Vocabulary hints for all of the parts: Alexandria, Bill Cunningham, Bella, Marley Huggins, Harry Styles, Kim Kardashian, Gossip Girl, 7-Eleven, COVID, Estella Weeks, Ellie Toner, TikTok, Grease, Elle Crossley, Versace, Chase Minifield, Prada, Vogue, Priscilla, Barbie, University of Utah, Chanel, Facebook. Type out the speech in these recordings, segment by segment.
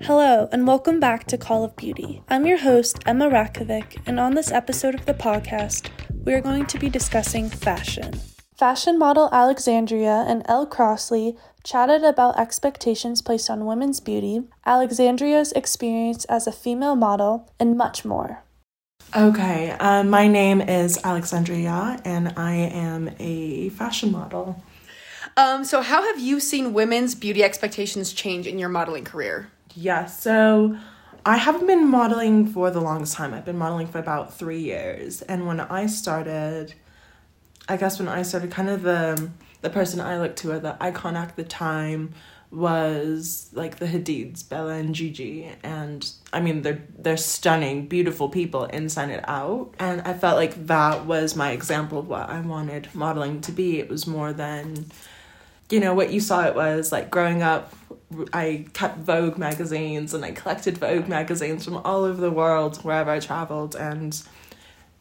Hello, and welcome back to Call of Beauty. I'm your host, Emma Ratkovic, and on this episode of the podcast, we are going to be discussing fashion. Fashion model Alexandria and Elle Crossley chatted about expectations placed on women's beauty, Alexandria's experience as a female model, and much more. Okay, my name is Alexandria, and I am a fashion model. So how have you seen women's beauty expectations change in your modeling career? Yeah, so I haven't been modeling for the longest time. I've been modeling for about 3 years. And when I started, kind of the person I looked to, or the icon at the time, was like the Hadids, Bella and Gigi. And I mean, they're stunning, beautiful people inside and out. And I felt like that was my example of what I wanted modeling to be. It was more than, you know, what you saw it was like growing up. I kept Vogue magazines and I collected Vogue magazines from all over the world, wherever I traveled, and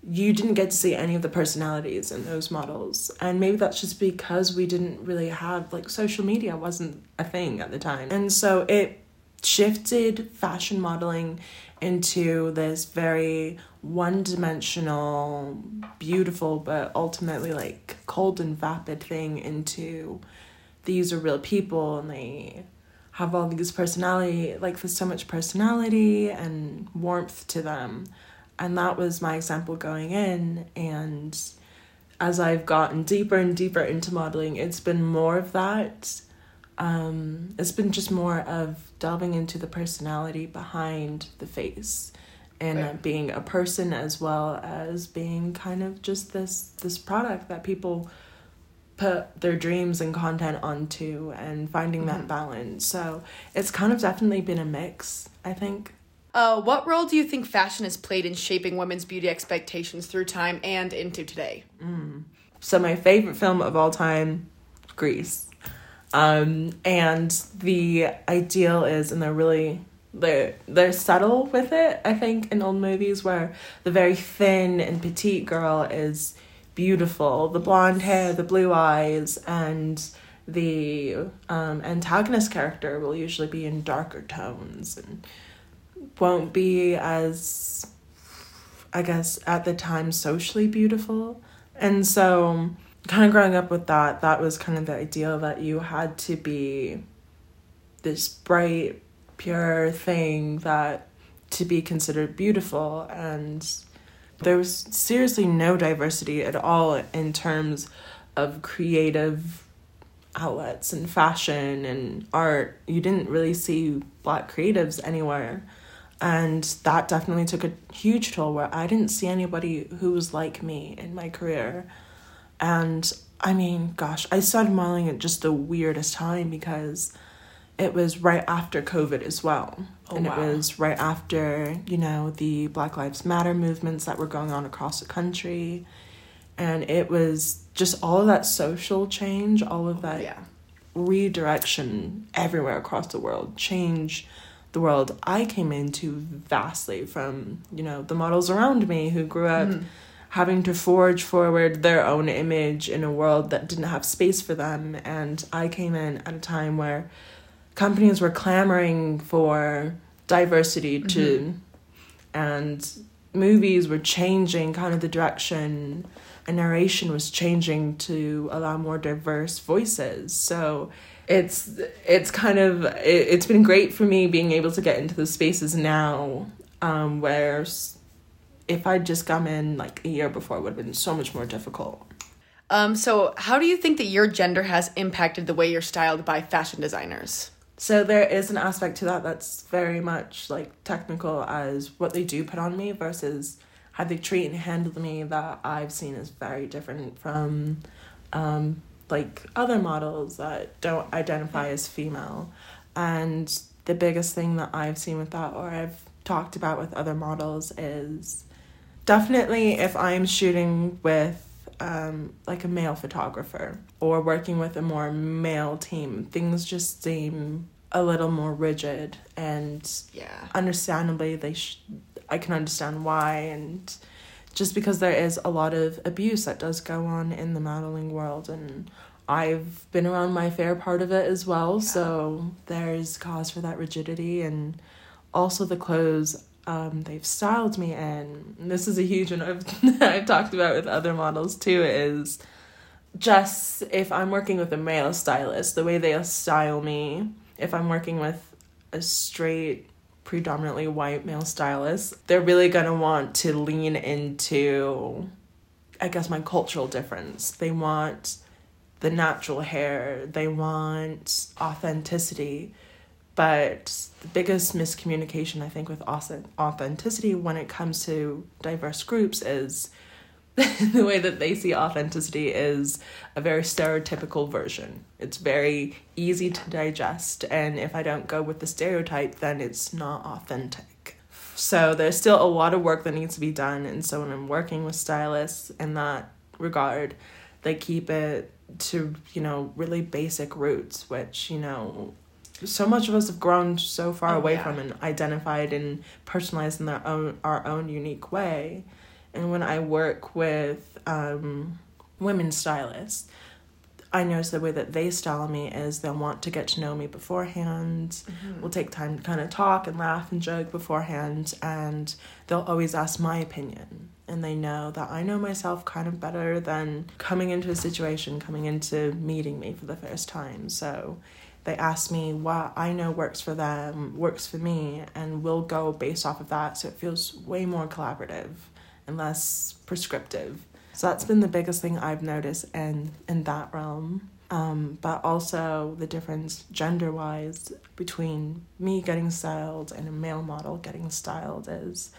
you didn't get to see any of the personalities in those models. And maybe that's just because we didn't really have, like, social media wasn't a thing at the time. And so it shifted fashion modeling into this very one-dimensional, beautiful, but ultimately, like, cold and vapid thing into these are real people and they have all these personality, like there's so much personality and warmth to them. And that was my example going in. And as I've gotten deeper and deeper into modeling, it's been more of that. It's been just more of delving into the personality behind the face and being a person as well as being kind of just this product that people put their dreams and content onto, and finding that balance. So it's kind of definitely been a mix, I think. What role do you think fashion has played in shaping women's beauty expectations through time and into today? So my favorite film of all time, Grease. And the ideal is, and they're subtle with it, I think, in old movies, where the very thin and petite girl is beautiful, the blonde hair, the blue eyes, and the antagonist character will usually be in darker tones and won't be as, I guess, at the time, socially beautiful. And so kind of growing up with that was kind of the ideal, that you had to be this bright, pure thing that to be considered beautiful. And there was seriously no diversity at all in terms of creative outlets and fashion and art. You didn't really see Black creatives anywhere. And that definitely took a huge toll, where I didn't see anybody who was like me in my career. And I mean, gosh, I started modeling at just the weirdest time, because it was right after COVID as well. It was right after, you know, the Black Lives Matter movements that were going on across the country. And it was just all of that social change, all of that redirection everywhere across the world. Change the world I came into vastly from, you know, the models around me who grew up having to forge forward their own image in a world that didn't have space for them. And I came in at a time where companies were clamoring for diversity too, and movies were changing kind of the direction, and narration was changing to allow more diverse voices. So it's been great for me being able to get into those spaces now, where if I'd just come in like a year before, it would have been so much more difficult. So how do you think that your gender has impacted the way you're styled by fashion designers? So there is an aspect to that that's very much like technical, as what they do put on me versus how they treat and handle me, that I've seen is very different from like other models that don't identify as female. And the biggest thing that I've seen with that, or I've talked about with other models, is definitely if I'm shooting with like a male photographer or working with a more male team, things just seem a little more rigid, and understandably I can understand why, and just because there is a lot of abuse that does go on in the modeling world and I've been around my fair part of it as well, so there's cause for that rigidity. And also the clothes they've styled me in. This is a huge one I've talked about with other models too, is just if I'm working with a male stylist, the way they'll style me. If I'm working with a straight, predominantly white male stylist, they're really going to want to lean into, I guess, my cultural difference. They want the natural hair. They want authenticity. But the biggest miscommunication, I think, with authenticity when it comes to diverse groups is the way that they see authenticity is a very stereotypical version. It's very easy to digest, and if I don't go with the stereotype, then it's not authentic. So there's still a lot of work that needs to be done, and so when I'm working with stylists in that regard, they keep it to, you know, really basic roots, which, you know, so much of us have grown so far away from and identified and personalized in their own, our own unique way. And when I work with women stylists, I notice the way that they style me is they'll want to get to know me beforehand. Mm-hmm. We'll take time to kind of talk and laugh and joke beforehand. And they'll always ask my opinion. And they know that I know myself kind of better than coming into a situation, coming into meeting me for the first time. So they ask me what I know works for them, works for me, and we'll go based off of that. So it feels way more collaborative and less prescriptive. So that's been the biggest thing I've noticed in that realm. But also the difference gender-wise between me getting styled and a male model getting styled is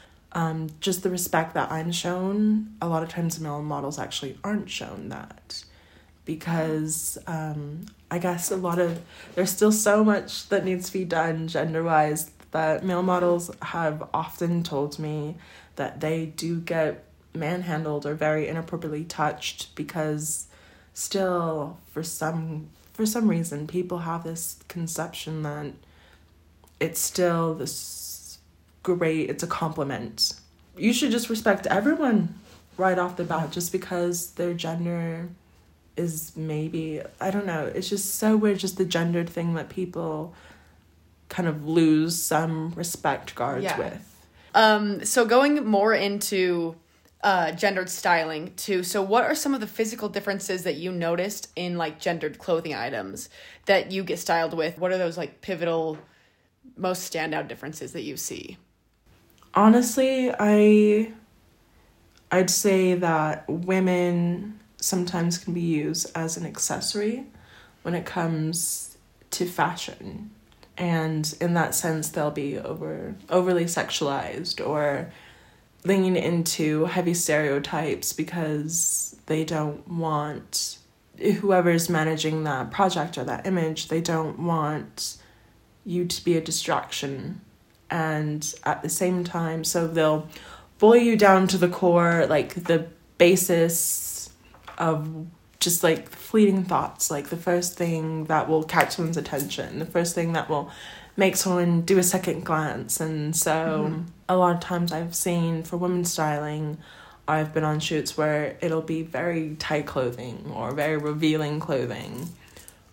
just the respect that I'm shown. A lot of times male models actually aren't shown that because I guess a lot of, there's still so much that needs to be done gender-wise, that male models have often told me that they do get manhandled or very inappropriately touched because still for some reason people have this conception that it's still this great, it's a compliment. You should just respect everyone right off the bat just because their gender is maybe, I don't know, it's just so weird, just the gendered thing that people kind of lose some respect guards with. So going more into gendered styling too. So what are some of the physical differences that you noticed in like gendered clothing items that you get styled with? What are those like pivotal, most standout differences that you see? Honestly, I'd say that women sometimes can be used as an accessory when it comes to fashion. And in that sense, they'll be overly sexualized or lean into heavy stereotypes because they don't want, whoever's managing that project or that image, they don't want you to be a distraction. And at the same time, so they'll boil you down to the core, like the basis of just like fleeting thoughts, like the first thing that will catch someone's attention, the first thing that will make someone do a second glance. And so a lot of times I've seen for women's styling, I've been on shoots where it'll be very tight clothing or very revealing clothing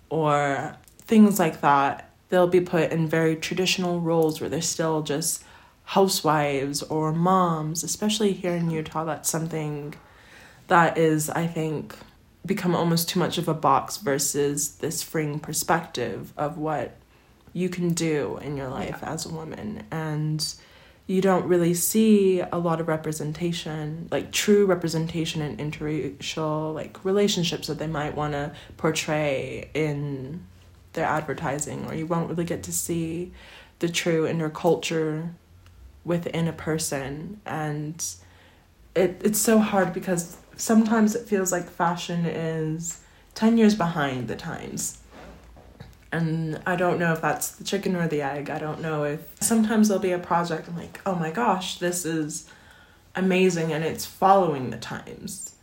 or things like that. They'll be put in very traditional roles where they're still just housewives or moms, especially here in Utah. That's something that is, I think, become almost too much of a box versus this freeing perspective of what you can do in your life as a woman. And you don't really see a lot of representation, like true representation in interracial like relationships that they might want to portray in their advertising, or you won't really get to see the true inner culture within a person. And it's so hard because sometimes it feels like fashion is 10 years behind the times. And I don't know if that's the chicken or the egg. I don't know if... Sometimes there'll be a project, I'm like, oh my gosh, this is amazing and it's following the times.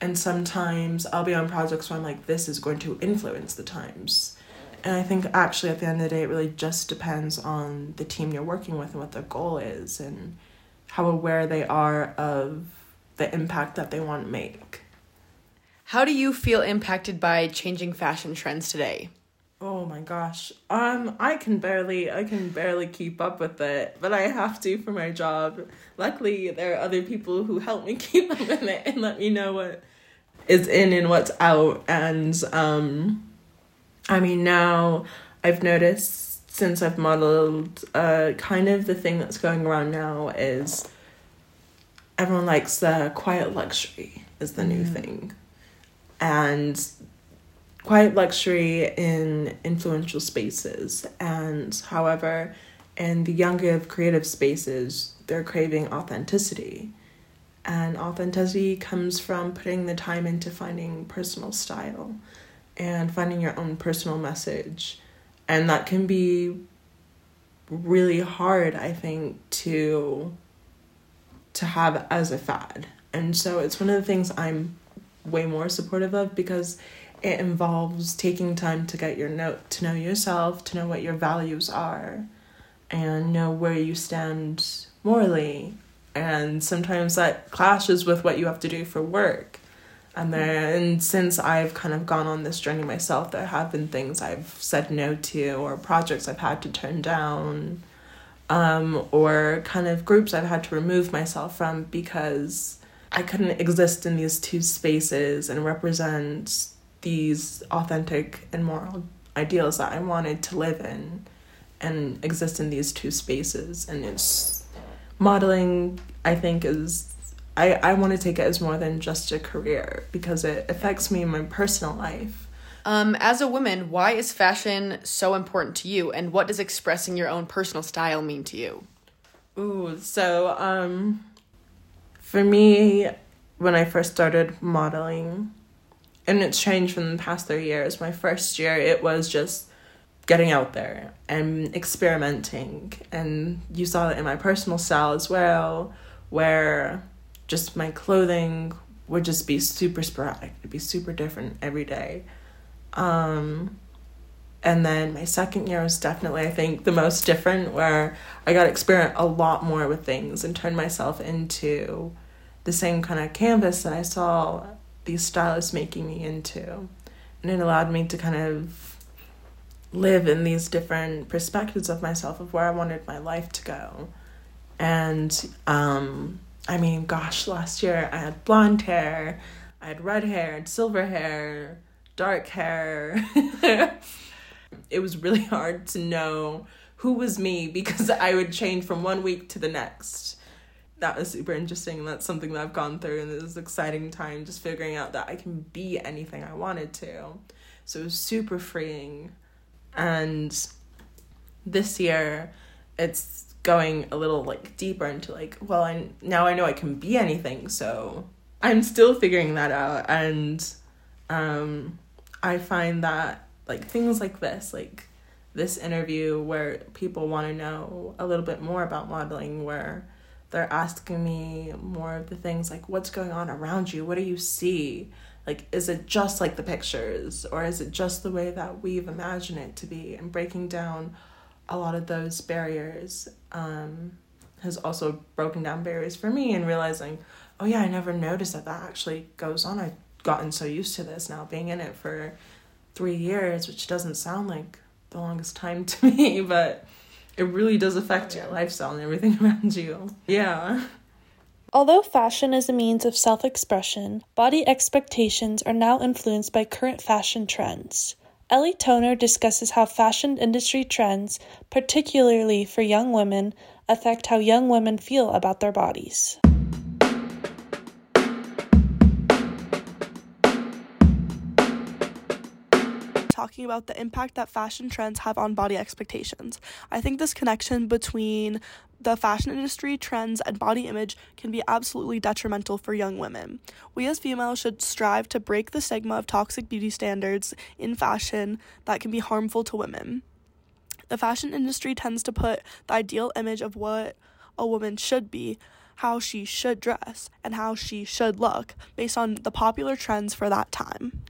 And sometimes I'll be on projects where I'm like, this is going to influence the times. And I think actually at the end of the day, it really just depends on the team you're working with and what their goal is and how aware they are of the impact that they want to make. How do you feel impacted by changing fashion trends today? Oh my gosh. I can barely keep up with it, but I have to for my job. Luckily, there are other people who help me keep up with it and let me know what is in and what's out. And I mean, now I've noticed since I've modeled, kind of the thing that's going around now is everyone likes quiet luxury is the new thing. And quiet luxury in influential spaces. And however, in the younger creative spaces, they're craving authenticity. And authenticity comes from putting the time into finding personal style and finding your own personal message. And that can be really hard, I think, to have as a fad. And so it's one of the things I'm way more supportive of, because it involves taking time to get to know yourself, to know what your values are, and know where you stand morally. And sometimes that clashes with what you have to do for work. And then since I've kind of gone on this journey myself, there have been things I've said no to, or projects I've had to turn down, or kind of groups I've had to remove myself from because I couldn't exist in these two spaces and represent these authentic and moral ideals that I wanted to live in and exist in these two spaces. And it's modeling, I think, is I want to take it as more than just a career, because it affects me in my personal life. As a woman, why is fashion so important to you, and what does expressing your own personal style mean to you? Ooh, so for me, when I first started modeling, and it's changed from the past 3 years, my first year, it was just getting out there and experimenting. And you saw that in my personal style as well, where just my clothing would just be super sporadic. It'd be super different every day. And then my second year was definitely, I think, the most different, where I got to experiment a lot more with things and turn myself into the same kind of canvas that I saw these stylists making me into. And it allowed me to kind of live in these different perspectives of myself, of where I wanted my life to go. And, I mean, gosh, last year I had blonde hair, I had red hair, I had silver hair, dark hair. It was really hard to know who was me, because I would change from one week to the next. That was super interesting. That's something that I've gone through, and it was an exciting time just figuring out that I can be anything I wanted to. So it was super freeing. And this year, it's going a little deeper into well, now I know I can be anything. So I'm still figuring that out. And I find that things like this interview where people want to know a little bit more about modeling, where they're asking me more of the things what's going on around you? What do you see? Is it just the pictures, or is it just the way that we've imagined it to be? And breaking down a lot of those barriers has also broken down barriers for me, and realizing, oh yeah, I never noticed that actually goes on. I've gotten so used to this now, being in it for 3 years, which doesn't sound like the longest time to me, but it really does affect your lifestyle and everything around you. Yeah. Although fashion is a means of self-expression, body expectations are now influenced by current fashion trends. Ellie Toner discusses how fashion industry trends, particularly for young women, affect how young women feel about their bodies. Talking about the impact that fashion trends have on body expectations. I think this connection between the fashion industry, trends, and body image can be absolutely detrimental for young women. We as females should strive to break the stigma of toxic beauty standards in fashion that can be harmful to women. The fashion industry tends to put the ideal image of what a woman should be, how she should dress, and how she should look based on the popular trends for that time.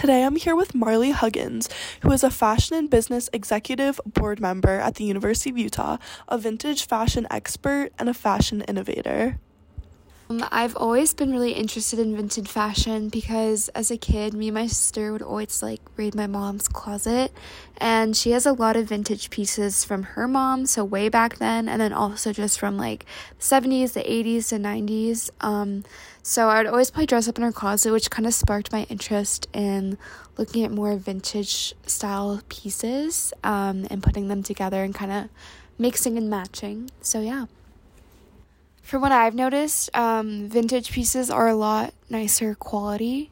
Today, I'm here with Marley Huggins, who is a fashion and business executive board member at the University of Utah, a vintage fashion expert, and a fashion innovator. I've always been really interested in vintage fashion because as a kid, me and my sister would always raid my mom's closet, and she has a lot of vintage pieces from her mom, so way back then, and then also just from the 70s, the 80s, the 90s. So I would always play dress up in her closet, which kind of sparked my interest in looking at more vintage style pieces and putting them together and kind of mixing and matching. So yeah. From what I've noticed, vintage pieces are a lot nicer quality.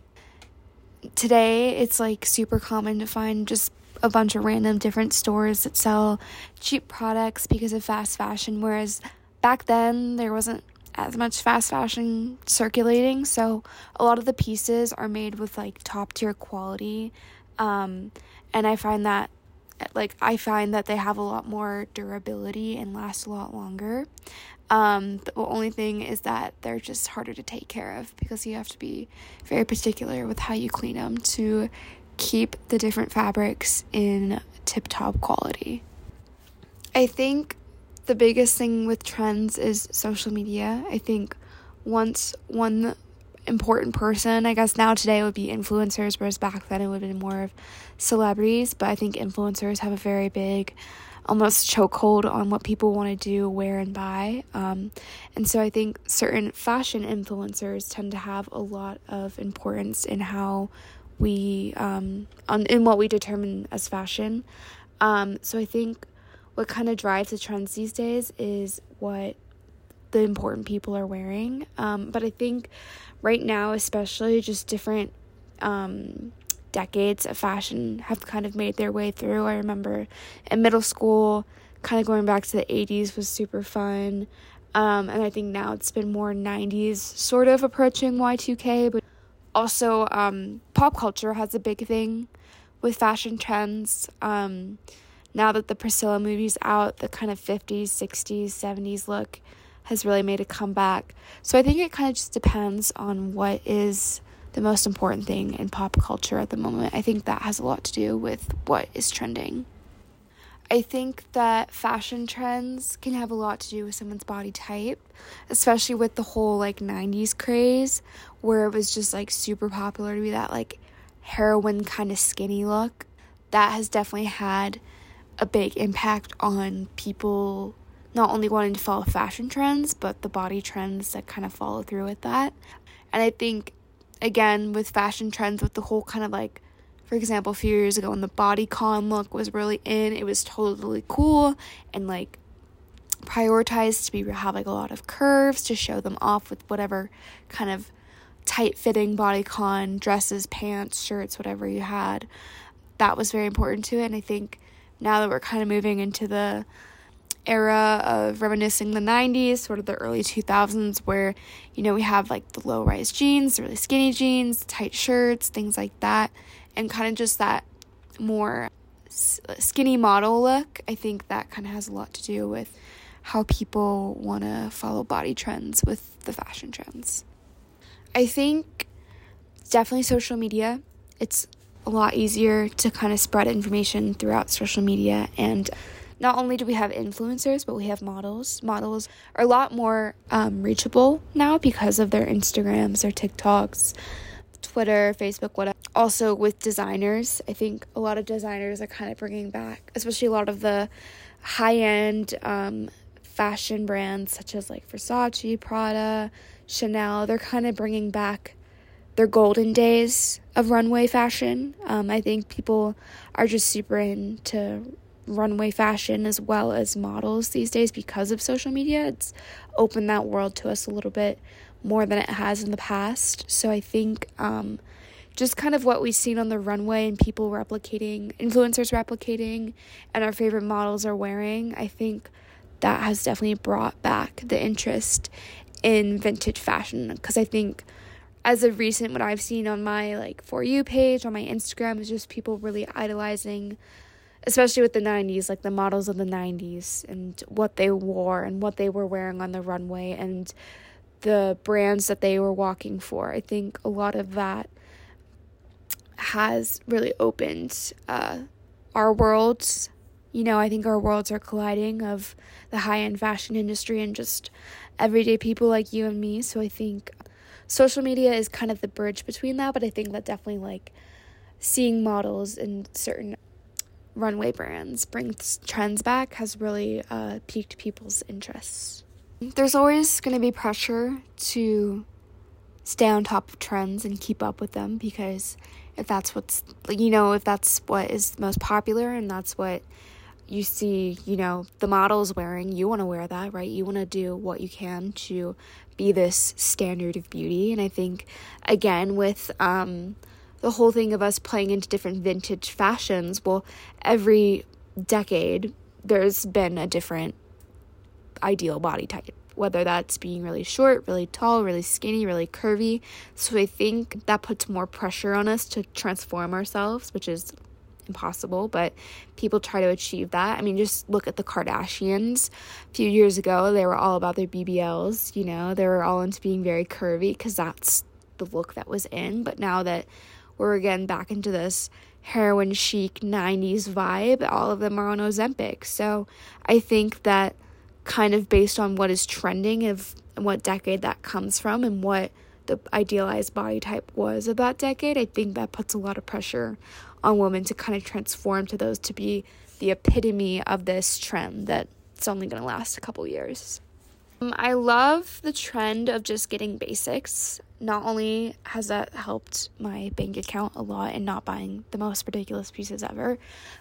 Today, it's super common to find just a bunch of random different stores that sell cheap products because of fast fashion, whereas back then there wasn't as much fast fashion circulating, so a lot of the pieces are made with top tier quality, and I find that they have a lot more durability and last a lot longer. The only thing is that they're just harder to take care of because you have to be very particular with how you clean them to keep the different fabrics in tip-top quality. I think the biggest thing with trends is social media. I think once one important person, I guess now today it would be influencers, whereas back then it would have been more of celebrities, but I think influencers have a very big almost chokehold on what people want to do, wear, and buy. And so I think certain fashion influencers tend to have a lot of importance in how we, in what we determine as fashion. So I think what kind of drives the trends these days is what the important people are wearing. But I think right now, especially just different, decades of fashion have kind of made their way through. I remember in middle school, kind of going back to the 80s was super fun. And I think now it's been more 90s, sort of approaching Y2K, but also pop culture has a big thing with fashion trends. Now that the Priscilla movie's out, the kind of 50s, 60s, 70s look has really made a comeback. So I think it kind of just depends on what is the most important thing in pop culture at the moment. I think that has a lot to do with what is trending. I think that fashion trends can have a lot to do with someone's body type, especially with the whole 90s craze where it was just super popular to be that heroin kind of skinny look. That has definitely had a big impact on people not only wanting to follow fashion trends but the body trends that kind of follow through with that. And I think again, with fashion trends, with the whole kind of for example, a few years ago when the bodycon look was really in, it was totally cool and prioritized to have a lot of curves to show them off with whatever kind of tight-fitting bodycon dresses, pants, shirts, whatever you had. That was very important to it, and I think now that we're kind of moving into the era of reminiscing the 90s, sort of the early 2000s, where we have the low-rise jeans, the really skinny jeans, tight shirts, things like that, and kind of just that more skinny model look. I think that kind of has a lot to do with how people want to follow body trends with the fashion trends. I think definitely social media. It's a lot easier to kind of spread information throughout social media, and not only do we have influencers, but we have models. Models are a lot more reachable now because of their Instagrams, their TikToks, Twitter, Facebook, whatever. Also with designers, I think a lot of designers are kind of bringing back, especially a lot of the high-end fashion brands such as Versace, Prada, Chanel. They're kind of bringing back their golden days of runway fashion. I think people are just super into runway fashion as well as models these days because of social media. It's opened that world to us a little bit more than it has in the past. So I think just kind of what we've seen on the runway and people replicating, influencers replicating, and our favorite models are wearing, I think that has definitely brought back the interest in vintage fashion, because I think as of recent, what I've seen on my For You page, on my Instagram, is just people really idolizing, especially with the 90s, the models of the 90s and what they wore and what they were wearing on the runway and the brands that they were walking for. I think a lot of that has really opened our worlds. You know, I think our worlds are colliding of the high-end fashion industry and just everyday people like you and me. So I think social media is kind of the bridge between that, but I think that definitely, like, seeing models in certain runway brands brings trends back has really piqued people's interests. There's always going to be pressure to stay on top of trends and keep up with them, because if that's what is most popular and that's what you see, you know, the models wearing, you want to wear that, right? You want to do what you can to be this standard of beauty. And I think, again, with the whole thing of us playing into different vintage fashions, well, every decade there's been a different ideal body type, whether that's being really short, really tall, really skinny, really curvy. So I think that puts more pressure on us to transform ourselves, which is impossible, but people try to achieve that. I mean, just look at the Kardashians. A few years ago, they were all about their BBLs, you know, they were all into being very curvy because that's the look that was in. But now that we're again back into this heroin chic 90s vibe, all of them are on Ozempic. So I think that kind of based on what is trending of what decade that comes from and what the idealized body type was of that decade, I think that puts a lot of pressure on women to kind of transform to those, to be the epitome of this trend that's only going to last a couple years. I love the trend of just getting basics. Not only has that helped my bank account a lot and not buying the most ridiculous pieces ever,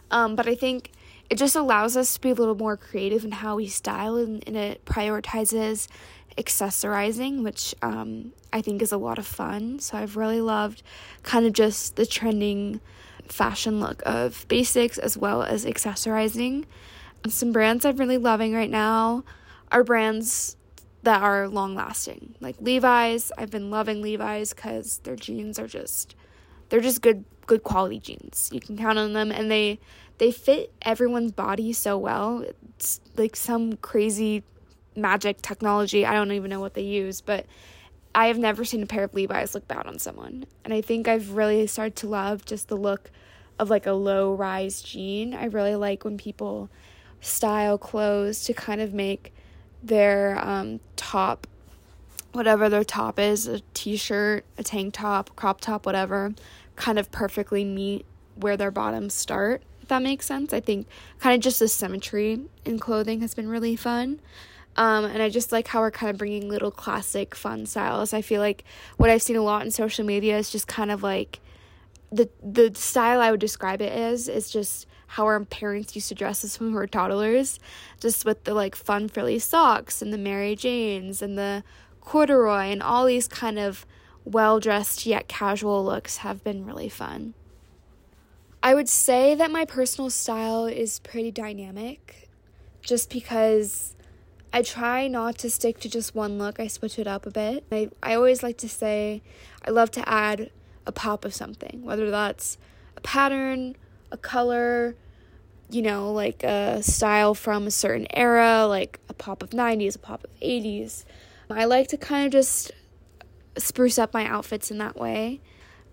but I think it just allows us to be a little more creative in how we style, and it prioritizes accessorizing, which I think is a lot of fun. So I've really loved kind of just the trending fashion look of basics as well as accessorizing. Some brands I'm really loving right now are brands that are long-lasting, like Levi's. I've been loving Levi's because their jeans are just... they're just good quality jeans. You can count on them, and they fit everyone's body so well. It's like some crazy magic technology. I don't even know what they use, but I have never seen a pair of Levi's look bad on someone. And I think I've really started to love just the look of like a low-rise jean. I really like when people style clothes to kind of make their top, whatever their top is, a t-shirt, a tank top, crop top, whatever, kind of perfectly meet where their bottoms start, if that makes sense. I think kind of just the symmetry in clothing has been really fun. And I just like how we're kind of bringing little classic fun styles. I feel like what I've seen a lot in social media is just kind of like the style I would describe it as is just how our parents used to dress us when we were toddlers, just with the like fun frilly socks and the Mary Janes and the corduroy and all these kind of well-dressed yet casual looks have been really fun. I would say that my personal style is pretty dynamic, just because I try not to stick to just one look. I switch it up a bit. I always like to say I love to add a pop of something, whether that's a pattern, a color, you know, like a style from a certain era, like a pop of 90s, a pop of 80s. I like to kind of just spruce up my outfits in that way.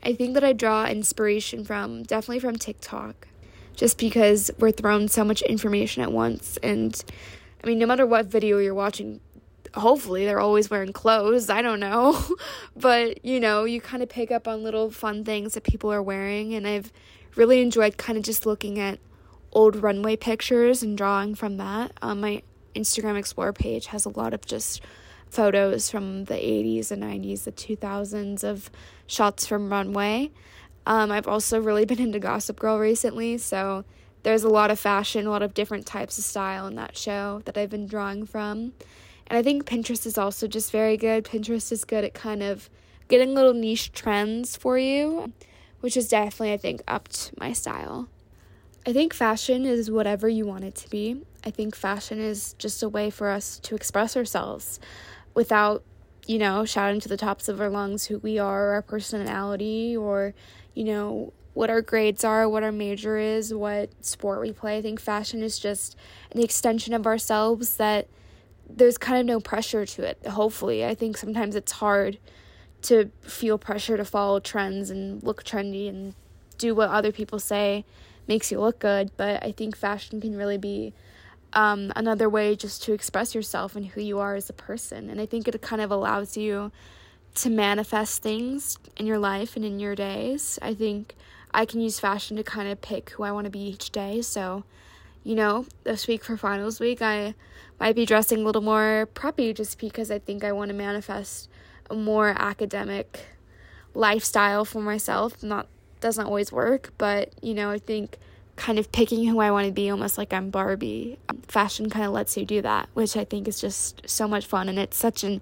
I think that I draw inspiration from TikTok, just because we're thrown so much information at once. And I mean, no matter what video you're watching, hopefully they're always wearing clothes. I don't know. But, you know, you kind of pick up on little fun things that people are wearing. And I've really enjoyed kind of just looking at old runway pictures and drawing from that. My Instagram Explore page has a lot of just photos from the 80s, the 90s, the 2000s of shots from runway. I've also really been into Gossip Girl recently, so there's a lot of fashion, a lot of different types of style in that show that I've been drawing from. And I think Pinterest is also just very good. Pinterest is good at kind of getting little niche trends for you, which has definitely, I think, upped my style. I think fashion is whatever you want it to be. I think fashion is just a way for us to express ourselves without, you know, shouting to the tops of our lungs who we are, our personality, or, you know, what our grades are, what our major is, what sport we play. I think fashion is just an extension of ourselves that there's kind of no pressure to it, hopefully. I think sometimes it's hard to feel pressure to follow trends and look trendy and do what other people say makes you look good, but I think fashion can really be another way just to express yourself and who you are as a person. And I think it kind of allows you to manifest things in your life and in your days. I think I can use fashion to kind of pick who I want to be each day. So, you know, this week for finals week, I might be dressing a little more preppy just because I think I want to manifest a more academic lifestyle for myself. Not doesn't always work, but, you know, I think kind of picking who I want to be almost like I'm Barbie. Fashion kind of lets you do that, which I think is just so much fun. And it's such an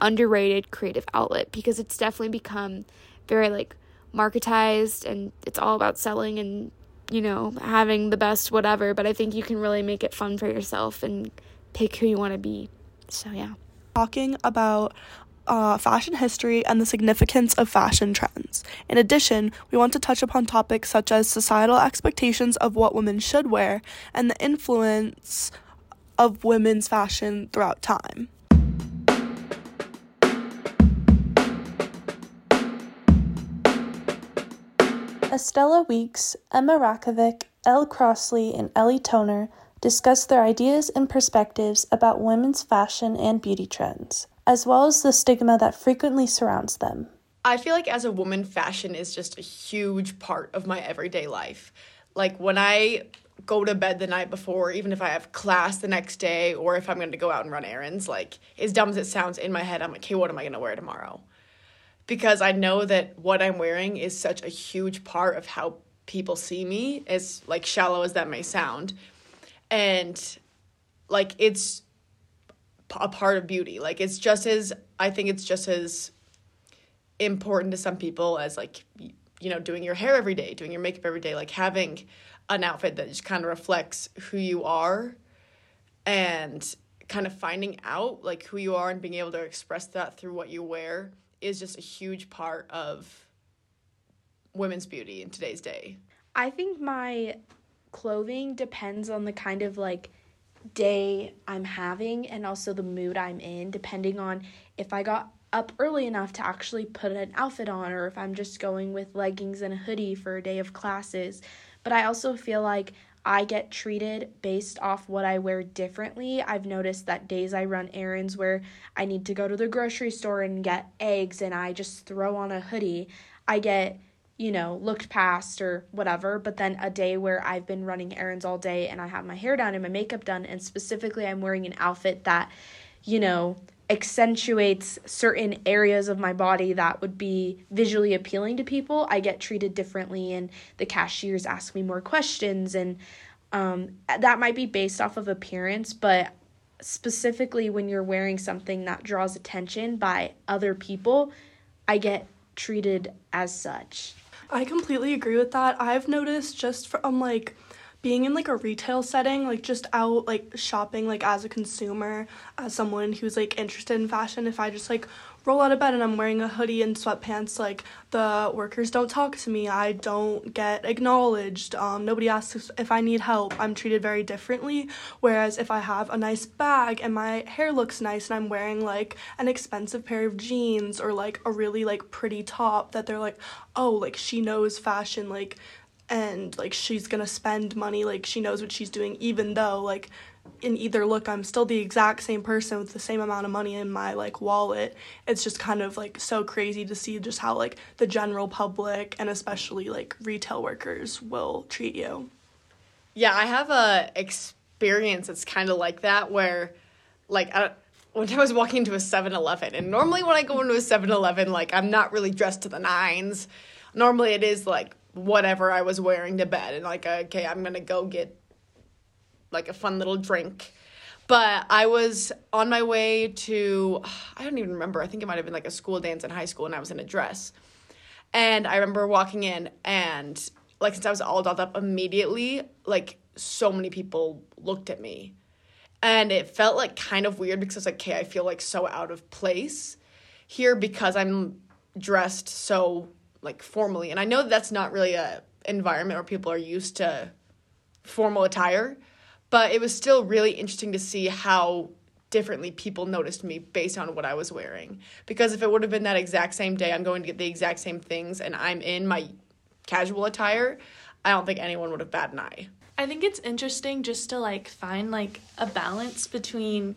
underrated creative outlet because it's definitely become very like marketized and it's all about selling and, you know, having the best whatever. But I think you can really make it fun for yourself and pick who you want to be. So, yeah. Talking about fashion history and the significance of fashion trends. In addition, we want to touch upon topics such as societal expectations of what women should wear and the influence of women's fashion throughout time. Estella Weeks, Emma Ratkovic, Elle Crossley, and Ellie Toner discuss their ideas and perspectives about women's fashion and beauty trends, as well as the stigma that frequently surrounds them. I feel like as a woman, fashion is just a huge part of my everyday life. Like when I go to bed the night before, even if I have class the next day, or if I'm going to go out and run errands, like as dumb as it sounds, in my head, I'm like, okay, what am I going to wear tomorrow? Because I know that what I'm wearing is such a huge part of how people see me, as like shallow as that may sound. And like it's a part of beauty. Like it's just as, I think it's just as important to some people as like, you know, doing your hair every day, doing your makeup every day, like having an outfit that just kind of reflects who you are and kind of finding out like who you are and being able to express that through what you wear is just a huge part of women's beauty in today's day. I think my clothing depends on the kind of like day I'm having and also the mood I'm in, depending on if I got up early enough to actually put an outfit on or if I'm just going with leggings and a hoodie for a day of classes. But I also feel like I get treated based off what I wear differently. I've noticed that days I run errands where I need to go to the grocery store and get eggs and I just throw on a hoodie, I get, you know, looked past or whatever. But then a day where I've been running errands all day and I have my hair done and my makeup done, and specifically I'm wearing an outfit that, you know, accentuates certain areas of my body that would be visually appealing to people, I get treated differently and the cashiers ask me more questions. And that might be based off of appearance, but specifically when you're wearing something that draws attention by other people, I get treated as such. I completely agree with that. I've noticed just from, like, being in, like, a retail setting, like, just out, like, shopping, like, as a consumer, as someone who's, like, interested in fashion, if I just, like, roll out of bed and I'm wearing a hoodie and sweatpants, like, the workers don't talk to me, I don't get acknowledged, nobody asks if I need help, I'm treated very differently. Whereas if I have a nice bag and my hair looks nice and I'm wearing, like, an expensive pair of jeans or, like, a really, like, pretty top, that they're like, oh, like, she knows fashion, like, and, like, she's gonna spend money, like, she knows what she's doing, even though, like, in either look, I'm still the exact same person with the same amount of money in my, like, wallet. It's just kind of, like, so crazy to see just how, like, the general public and especially, like, retail workers will treat you. Yeah, I have a experience that's kind of like that where, like, when I was walking into a 7-Eleven, and normally when I go into a 7-Eleven, like, I'm not really dressed to the nines. Normally it is, like, whatever I was wearing to bed and, like, okay, I'm gonna go get, like, a fun little drink. But I was on my way to, I don't even remember, I think it might have been, like, a school dance in high school, and I was in a dress. And I remember walking in and, like, since I was all dolled up, immediately, like, so many people looked at me. And it felt, like, kind of weird because I was like, okay, I feel, like, so out of place here because I'm dressed so, like, formally. And I know that's not really a environment where people are used to formal attire, but it was still really interesting to see how differently people noticed me based on what I was wearing. Because if it would have been that exact same day, I'm going to get the exact same things, and I'm in my casual attire, I don't think anyone would have batted an eye. I think it's interesting just to, like, find, like, a balance between,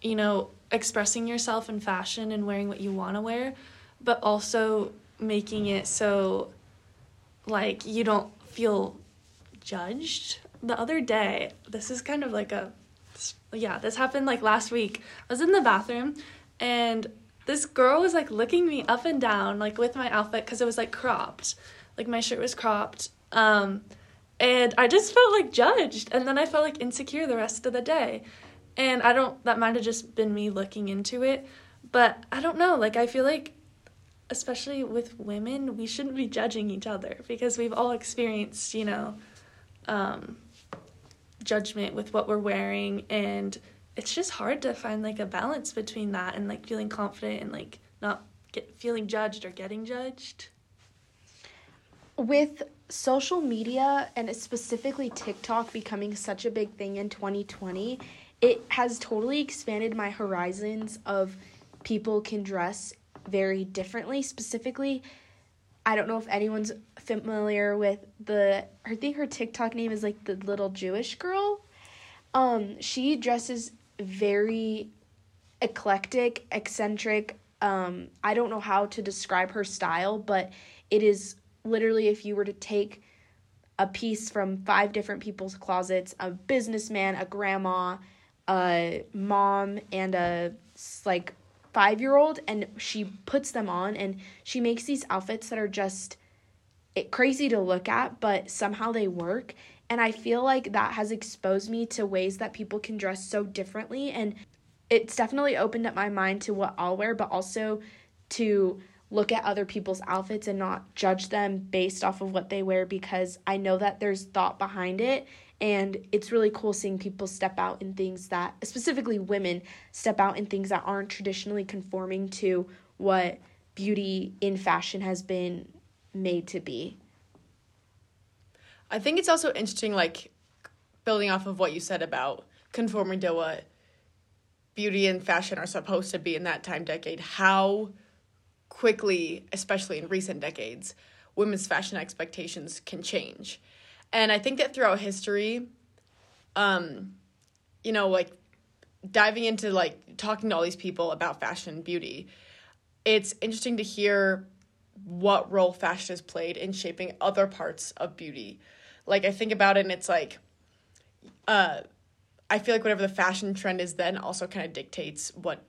you know, expressing yourself in fashion and wearing what you want to wear, but also making it so, like, you don't feel judged. The other day, this is kind of like a, yeah, this happened, like, last week. I was in the bathroom, and this girl was, like, looking me up and down, like, with my outfit, because it was, like, cropped. Like, my shirt was cropped, and I just felt, like, judged, and then I felt, like, insecure the rest of the day, and I don't, that might have just been me looking into it, but I don't know, like, I feel like, especially with women, we shouldn't be judging each other, because we've all experienced, you know, judgment with what we're wearing, and it's just hard to find, like, a balance between that and, like, feeling confident and, like, not feeling judged or getting judged. With social media, and specifically TikTok, becoming such a big thing in 2020, it has totally expanded my horizons of people can dress very differently. Specifically, I don't know if anyone's familiar with I think her TikTok name is, like, the little Jewish girl. She dresses very eclectic, eccentric. I don't know how to describe her style, but it is literally, if you were to take a piece from 5 different people's closets, a businessman, a grandma, a mom, and a, like, 5-year-old, and she puts them on, and she makes these outfits that are just crazy to look at, but somehow they work. And I feel like that has exposed me to ways that people can dress so differently, and it's definitely opened up my mind to what I'll wear, but also to look at other people's outfits and not judge them based off of what they wear, because I know that there's thought behind it, and it's really cool seeing people step out in things that, specifically women, step out in things that aren't traditionally conforming to what beauty in fashion has been made to be. I think it's also interesting, like, building off of what you said about conforming to what beauty and fashion are supposed to be in that time decade, how quickly, especially in recent decades, women's fashion expectations can change. And I think that throughout history, you know, like, diving into, like, talking to all these people about fashion and beauty, it's interesting to hear what role fashion has played in shaping other parts of beauty. Like, I think about it, and it's like, I feel like whatever the fashion trend is then also kind of dictates what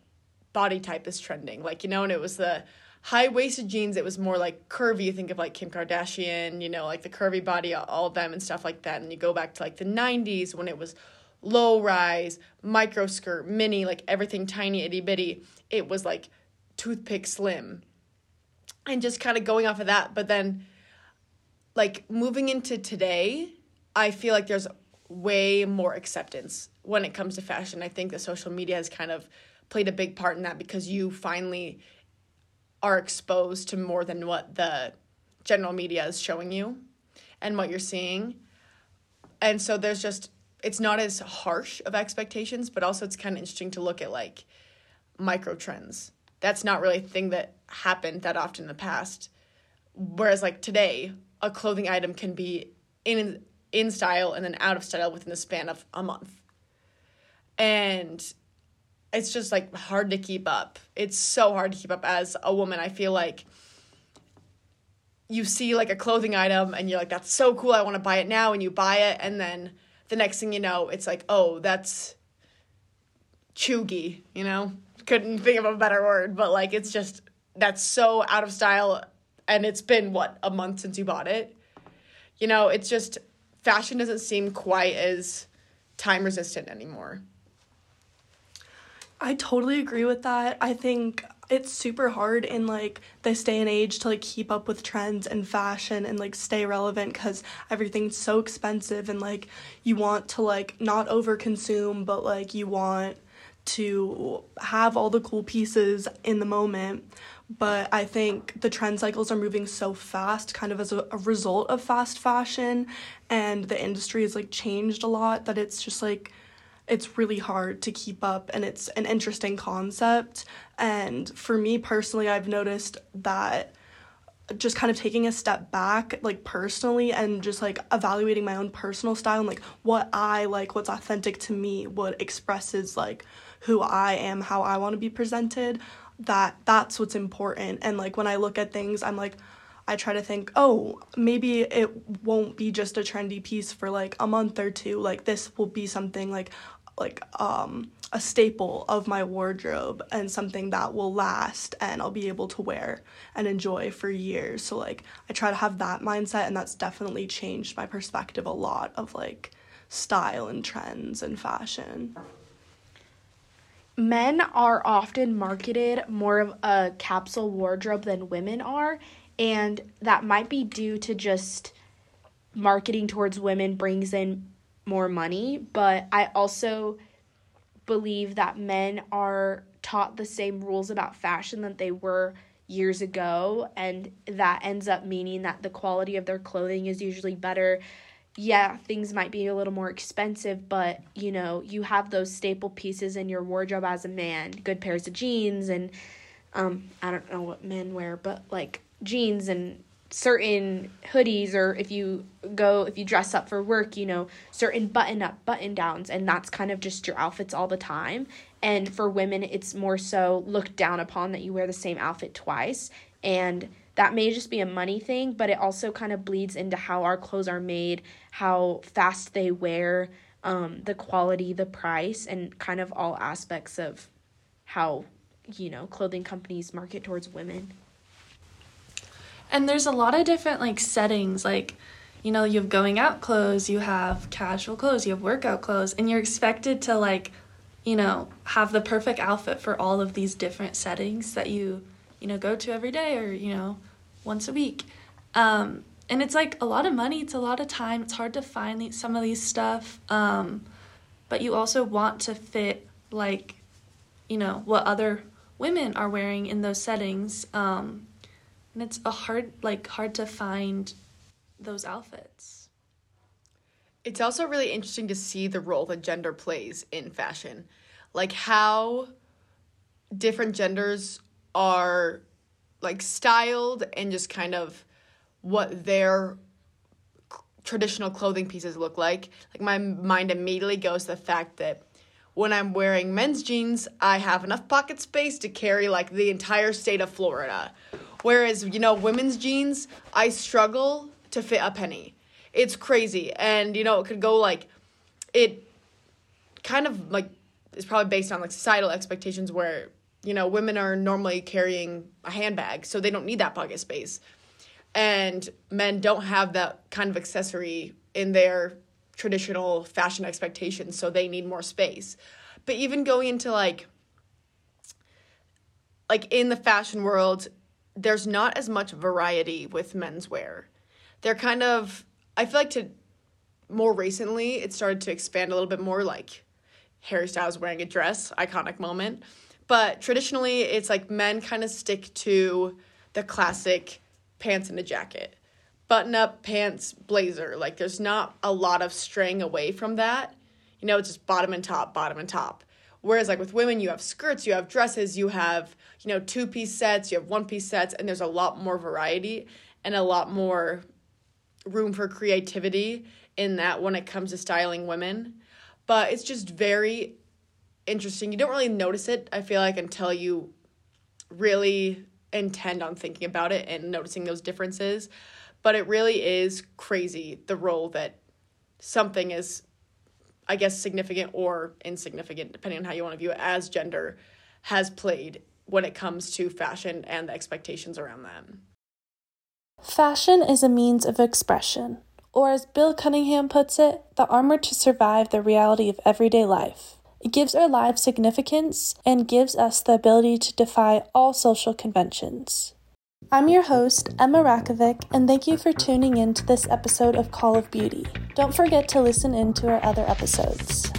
body type is trending. Like, you know, and it was the high-waisted jeans, it was more, like, curvy. You think of, like, Kim Kardashian, you know, like, the curvy body, all of them and stuff like that. And you go back to, like, the 90s when it was low-rise, micro-skirt, mini, like, everything tiny, itty-bitty. It was, like, toothpick slim. And just kind of going off of that. But then, like, moving into today, I feel like there's way more acceptance when it comes to fashion. I think that social media has kind of played a big part in that, because you finally are exposed to more than what the general media is showing you and what you're seeing. And so there's just, it's not as harsh of expectations, but also it's kind of interesting to look at, like, micro trends. That's not really a thing that happened that often in the past. Whereas, like, today, a clothing item can be in style and then out of style within the span of a month. And it's just, like, hard to keep up. It's so hard to keep up as a woman. I feel like you see, like, a clothing item and you're like, that's so cool, I want to buy it now, and you buy it, and then the next thing you know, it's like, oh, that's chuggy, you know? Couldn't think of a better word, but, like, it's just, that's so out of style, and it's been, what, a month since you bought it? You know, it's just, fashion doesn't seem quite as time-resistant anymore. I totally agree with that. I think it's super hard in, like, this day and age to, like, keep up with trends and fashion and, like, stay relevant, because everything's so expensive, and, like, you want to, like, not overconsume, but, like, you want to have all the cool pieces in the moment. But I think the trend cycles are moving so fast, kind of as a result of fast fashion, and the industry has, like, changed a lot, that it's just, like, it's really hard to keep up, and it's an interesting concept. And for me personally, I've noticed that just kind of taking a step back, like, personally, and just, like, evaluating my own personal style and, like, what I like, what's authentic to me, what expresses, like, who I am, how I want to be presented, that's what's important. And, like, when I look at things, I'm, like, I try to think, oh, maybe it won't be just a trendy piece for, like, a month or two. Like, this will be something, like a staple of my wardrobe and something that will last and I'll be able to wear and enjoy for years. So, like, I try to have that mindset, and that's definitely changed my perspective a lot of, like, style and trends and fashion. Men are often marketed more of a capsule wardrobe than women are, and that might be due to just marketing towards women brings in more money, but I also believe that men are taught the same rules about fashion that they were years ago, and that ends up meaning that the quality of their clothing is usually better. Yeah, things might be a little more expensive, but, you know, you have those staple pieces in your wardrobe as a man, good pairs of jeans and I don't know what men wear, but, like, jeans and certain hoodies, or if you dress up for work, you know, certain button-up, button-downs, and that's kind of just your outfits all the time. And for women, it's more so looked down upon that you wear the same outfit twice, and that may just be a money thing, but it also kind of bleeds into how our clothes are made, how fast they wear, the quality, the price, and kind of all aspects of how, you know, clothing companies market towards women. And there's a lot of different, like, settings. Like, you know, you have going out clothes, you have casual clothes, you have workout clothes, and you're expected to, like, you know, have the perfect outfit for all of these different settings that you know, go to every day or, you know, once a week. And it's, like, a lot of money. It's a lot of time. It's hard to find some of these stuff. But you also want to fit, like, you know, what other women are wearing in those settings. And it's hard to find those outfits. It's also really interesting to see the role that gender plays in fashion. Like, how different genders are, like, styled and just kind of what their traditional clothing pieces look like. Like, my mind immediately goes to the fact that when I'm wearing men's jeans, I have enough pocket space to carry, like, the entire state of Florida. Whereas, you know, women's jeans, I struggle to fit a penny. It's crazy. And, you know, it could go, like, it kind of, like, is probably based on, like, societal expectations where, you know, women are normally carrying a handbag, so they don't need that pocket space. And men don't have that kind of accessory in their traditional fashion expectations, so they need more space. But even going into, like in the fashion world, there's not as much variety with menswear. They're kind of, I feel like more recently, it started to expand a little bit more, like Harry Styles wearing a dress, iconic moment. But traditionally, it's like men kind of stick to the classic pants and a jacket. Button-up, pants, blazer. Like, there's not a lot of straying away from that. You know, it's just bottom and top, bottom and top. Whereas, like, with women, you have skirts, you have dresses, you have, you know, two-piece sets, you have one-piece sets, and there's a lot more variety and a lot more room for creativity in that when it comes to styling women. But it's just very interesting. You don't really notice it, I feel like, until you really intend on thinking about it and noticing those differences. But it really is crazy, the role that something is, I guess, significant or insignificant, depending on how you want to view it, as gender has played when it comes to fashion and the expectations around them. Fashion is a means of expression, or as Bill Cunningham puts it, the armor to survive the reality of everyday life. It gives our lives significance and gives us the ability to defy all social conventions. I'm your host, Emma Ratkovic, and thank you for tuning in to this episode of Call of Beauty. Don't forget to listen in to our other episodes.